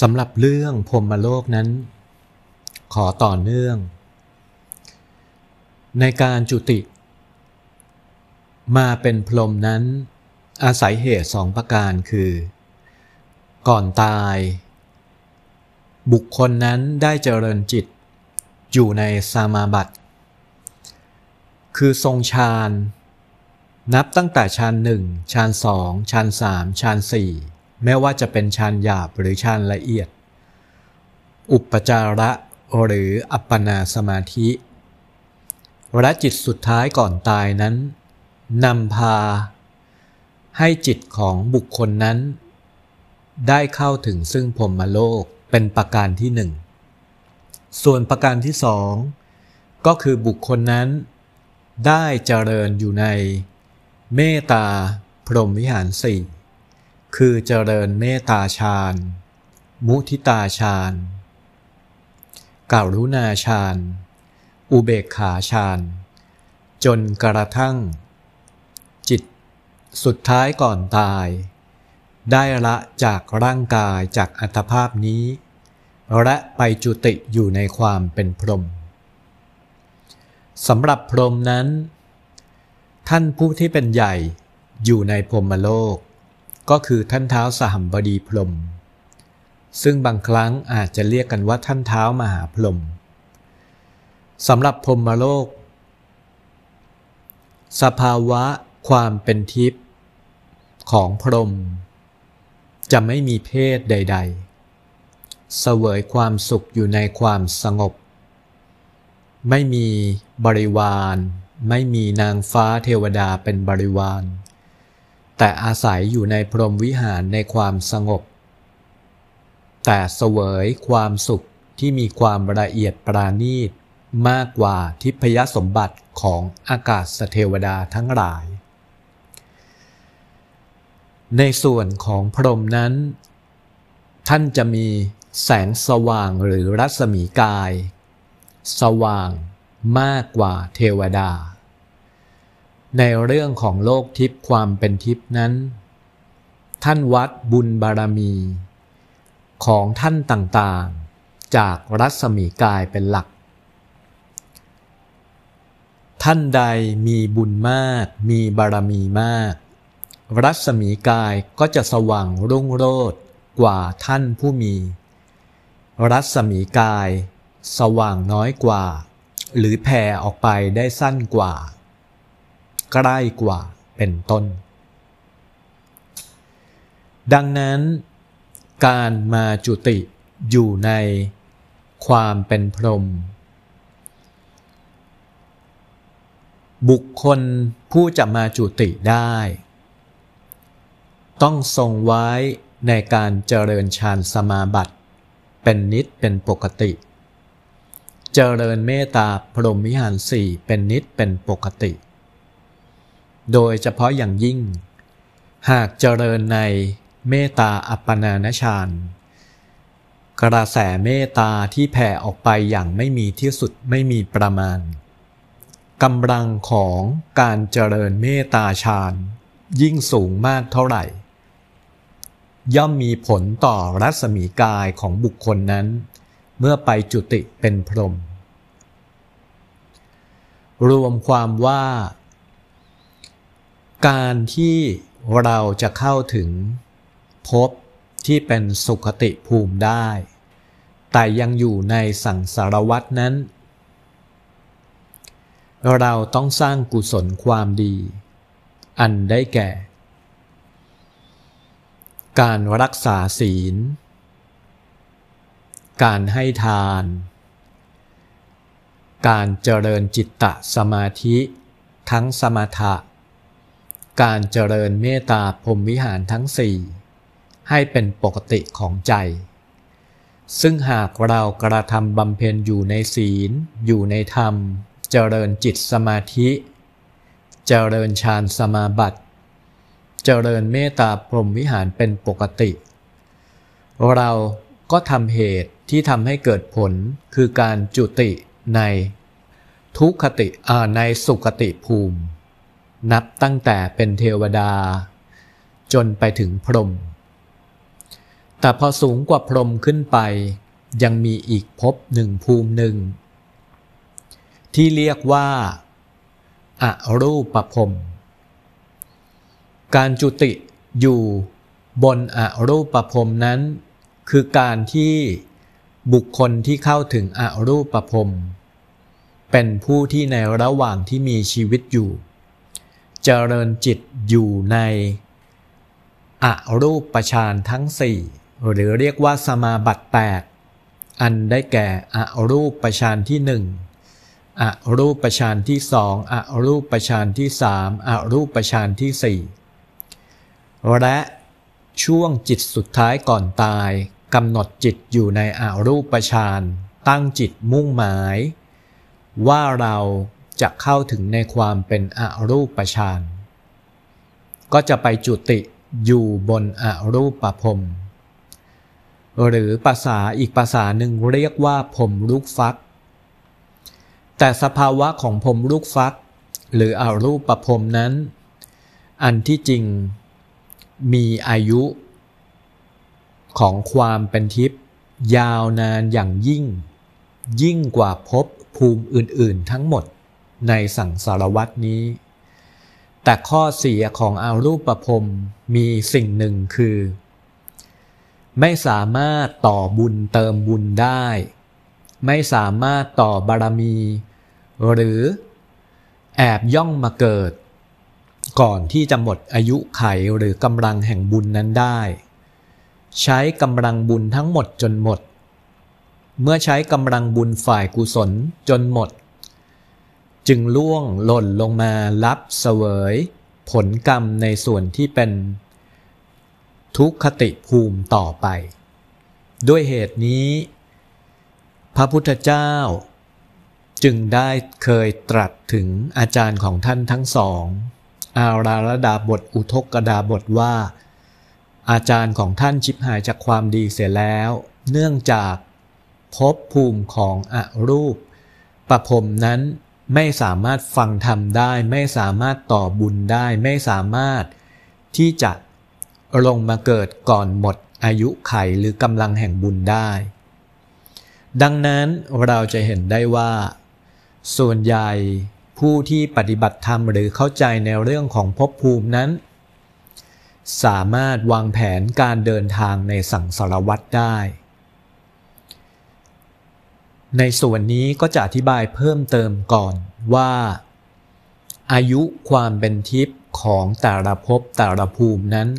สำหรับเรื่องพรหมโลกนั้นขอต่อเนื่องในการจุติมาเป็นพรหมนั้นอาศัยเหตุสองประการคือก่อนตายบุคคลนั้นได้เจริญจิตอยู่ในสมาบัติคือทรงฌานนับตั้งแต่ฌานหนึ่งฌานสองฌานสามฌานสี่แม้ว่าจะเป็นฌานหยาบหรือฌานละเอียดอุปจาระหรืออัปปนาสมาธิและจิตสุดท้ายก่อนตายนั้นนำพาให้จิตของบุคคลนั้นได้เข้าถึงซึ่งพรหมโลกเป็นประการที่หนึ่งส่วนประการที่สองก็คือบุคคลนั้นได้เจริญอยู่ในเมตตาพรหมวิหารสี่คือเจริญเมตตาฌานมุทิตาฌานกรุณาฌานอุเบกขาฌานจนกระทั่งจิตสุดท้ายก่อนตายได้ละจากร่างกายจากอัตภาพนี้และไปจุติอยู่ในความเป็นพรหมสำหรับพรหมนั้นท่านผู้ที่เป็นใหญ่อยู่ในพรหมโลกก็คือท่านเท้าสหัมบดีพรหมซึ่งบางครั้งอาจจะเรียกกันว่าท่านเท้ามหาพรหมสำหรับพรหมโลกสภาวะความเป็นทิพย์ของพรหมจะไม่มีเพศใดๆเสวยความสุขอยู่ในความสงบไม่มีบริวารไม่มีนางฟ้าเทวดาเป็นบริวารแต่อาศัยอยู่ในพรหมวิหารในความสงบแต่เสวยความสุขที่มีความละเอียดปราณีตมากกว่าทิพยสมบัติของอากาศเทวดาทั้งหลายในส่วนของพรหมนั้นท่านจะมีแสงสว่างหรือรัศมีกายสว่างมากกว่าเทวดาในเรื่องของโลกทิพย์ความเป็นทิพย์นั้นท่านวัดบุญบารมีของท่านต่างๆจากรัศมีกายเป็นหลักท่านใดมีบุญมากมีบารมีมากรัศมีกายก็จะสว่างรุ่งโรจน์กว่าท่านผู้มีรัศมีกายสว่างน้อยกว่าหรือแผ่ออกไปได้สั้นกว่าใกล้กว่าเป็นต้นดังนั้นการมาจุติอยู่ในความเป็นพรหมบุคคลผู้จะมาจุติได้ต้องทรงไว้ในการเจริญฌานสมาบัติเป็นนิจเป็นปกติเจริญเมตตาพรหมวิหารสี่เป็นนิจเป็นปกติโดยเฉพาะอย่างยิ่งหากเจริญในเมตตาอัปปนานฌานกระแสเมตตาที่แผ่ออกไปอย่างไม่มีที่สุดไม่มีประมาณกำลังของการเจริญเมตตาฌานยิ่งสูงมากเท่าไหร่ย่อมมีผลต่อรัศมีกายของบุคคลนั้นเมื่อไปจุติเป็นพรหมรวมความว่าการที่เราจะเข้าถึงภพที่เป็นสุคติภูมิได้แต่ยังอยู่ในสังสารวัฏนั้นเราต้องสร้างกุศลความดีอันได้แก่การรักษาศีลการให้ทานการเจริญจิตตสมาธิทั้งสมถะการเจริญเมตตาพรหมวิหารทั้งสี่ให้เป็นปกติของใจซึ่งหากเรากระทำบำเพ็ญอยู่ในศีลอยู่ในธรรมเจริญจิตสมาธิเจริญฌานสมาบัติเจริญเมตตาพรหมวิหารเป็นปกติเราก็ทำเหตุที่ทำให้เกิดผลคือการจุติในทุกขติในสุคติภูมินับตั้งแต่เป็นเทวดาจนไปถึงพรหม แต่พอสูงกว่าพรหมขึ้นไปยังมีอีกภพหนึ่งภูมิหนึ่งที่เรียกว่าอรูปพรหมการจุติอยู่บนอรูปพรหมนั้นคือการที่บุคคลที่เข้าถึงอรูปพรหมเป็นผู้ที่ในระหว่างที่มีชีวิตอยู่เจริญจิตอยู่ในอรูปฌานทั้งสี่หรือเรียกว่าสมาบัติ8อันได้แก่อรูปฌานที่1อรูปฌานที่2อรูปฌานที่3อรูปฌานที่4และช่วงจิตสุดท้ายก่อนตายกำหนดจิตอยู่ในอรูปฌานตั้งจิตมุ่งหมายว่าเราจะเข้าถึงในความเป็นอรูปฌานก็จะไปจุติอยู่บนอรูปพรหมหรือภาษาอีกภาษาหนึ่งเรียกว่าพรหมลูกฟักแต่สภาวะของพรหมลูกฟักหรืออรูปพรหมนั้นอันที่จริงมีอายุของความเป็นทิพย์ยาวนานอย่างยิ่งกว่าภพภูมิอื่นๆทั้งหมดในสังสารวัฏนี้แต่ข้อเสียของอรูปพรหมมีสิ่งหนึ่งคือไม่สามารถต่อบุญเติมบุญได้ไม่สามารถต่อบารมีหรือแอบย่องมาเกิดก่อนที่จะหมดอายุไขหรือกำลังแห่งบุญนั้นได้ใช้กำลังบุญทั้งหมดจนหมดเมื่อใช้กำลังบุญฝ่ายกุศลจนหมดจึงล่วงหล่นลงมารับเสวยผลกรรมในส่วนที่เป็นทุกขติภูมิต่อไปด้วยเหตุนี้พระพุทธเจ้าจึงได้เคยตรัสถึงอาจารย์ของท่านทั้งสองอาราระดาบทอุทกดาบทว่าอาจารย์ของท่านชิบหายจากความดีเสียแล้วเนื่องจากภพภูมิของอรูปพรหมนั้นไม่สามารถฟังธรรมได้ไม่สามารถต่อบุญได้ไม่สามารถที่จะลงมาเกิดก่อนหมดอายุไขหรือกำลังแห่งบุญได้ดังนั้นเราจะเห็นได้ว่าส่วนใหญ่ผู้ที่ปฏิบัติธรรมหรือเข้าใจในเรื่องของภพภูมินั้นสามารถวางแผนการเดินทางในสังสารวัฏได้ในส่วนนี้ก็จะอธิบายเพิ่มเติมก่อนว่าอายุความเป็นทิพย์ของแต่ละภพแต่ละภูมินั้น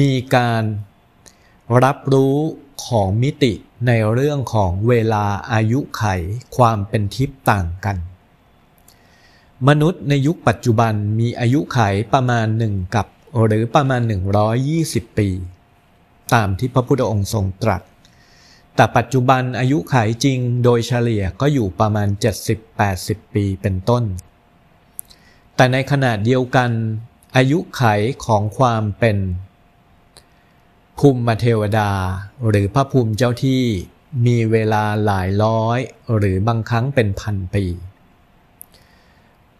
มีการรับรู้ของมิติในเรื่องของเวลาอายุไขความเป็นทิพย์ต่างกันมนุษย์ในยุคปัจจุบันมีอายุไขประมาณ1กับหรือประมาณ120ปีตามที่พระพุทธองค์ทรงตรัสแต่ปัจจุบันอายุไขจริงโดยเฉลี่ยก็อยู่ประมาณ 70-80 ปีเป็นต้นแต่ในขณะเดียวกันอายุไขของความเป็นภูมิเทวดาหรือพระภูมิเจ้าที่มีเวลาหลายร้อยหรือบางครั้งเป็นพันปี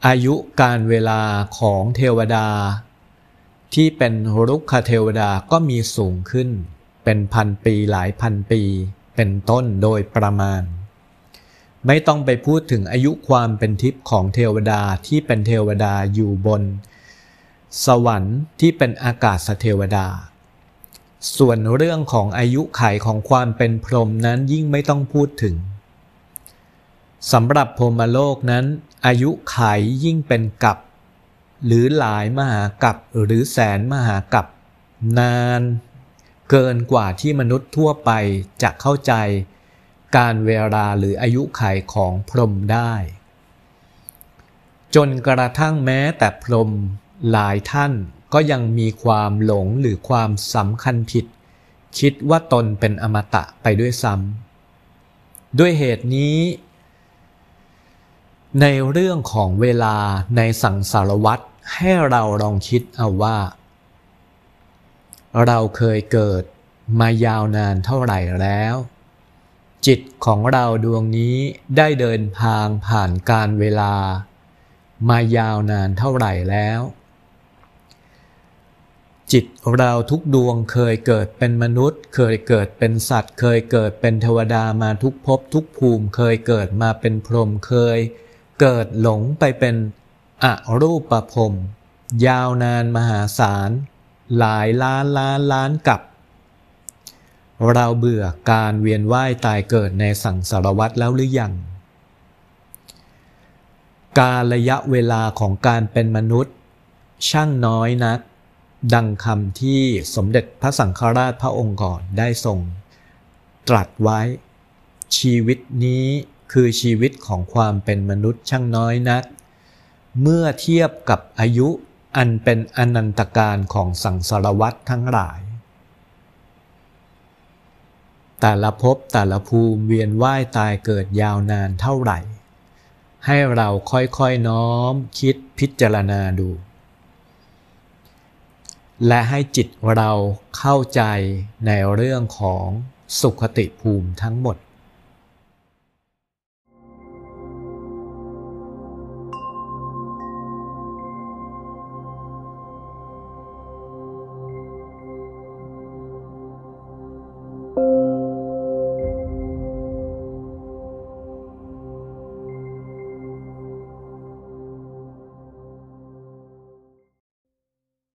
อายุการเวลาของเทวดาที่เป็นรุกขเทวดาก็มีสูงขึ้นเป็นพันปีหลายพันปีเป็นต้นโดยประมาณไม่ต้องไปพูดถึงอายุความเป็นทิพย์ของเทวดาที่เป็นเทวดาอยู่บนสวรรค์ที่เป็นอากาศเทวดาส่วนเรื่องของอายุไขของความเป็นพรหมนั้นยิ่งไม่ต้องพูดถึงสำหรับพรหมโลกนั้นอายุไขยิ่งเป็นกัปหรือหลายมหากัปหรือแสนมหากัปนานเกินกว่าที่มนุษย์ทั่วไปจะเข้าใจการเวลาหรืออายุไขของพรหมได้จนกระทั่งแม้แต่พรหมหลายท่านก็ยังมีความหลงหรือความสำคัญผิดคิดว่าตนเป็นอมตะไปด้วยซ้ำด้วยเหตุนี้ในเรื่องของเวลาในสังสารวัฏให้เราลองคิดเอาว่าเราเคยเกิดมายาวนานเท่าไหร่แล้วจิตของเราดวงนี้ได้เดินทางผ่านการเวลามายาวนานเท่าไหร่แล้ว จิตเราทุกดวงเคยเกิดเป็นมนุษย์เคยเกิดเป็นสัตว์เคยเกิดเป็นเทวดามาทุกภพทุกภูมิเคยเกิดมาเป็นพรหมเคยเกิดหลงไปเป็นอรูปพรหมยาวนานมหาศาลหลายล้านล้านล้านกับเราเบื่อการเวียนว่ายตายเกิดในสังสารวัฏแล้วหรือยังกาลยะเวลาของการเป็นมนุษย์ช่างน้อยนักดังคำที่สมเด็จพระสังฆราชพระองค์ก่อนได้ทรงตรัสไว้ชีวิตนี้คือชีวิตของความเป็นมนุษย์ช่างน้อยนักเมื่อเทียบกับอายุอันเป็นอนันตการของสังสารวัฏทั้งหลายแต่ละภพแต่ละภูมิเวียนว่ายตายเกิดยาวนานเท่าไหร่ให้เราค่อยๆน้อมคิดพิจารณาดูและให้จิตเราเข้าใจในเรื่องของสุขติภูมิทั้งหมด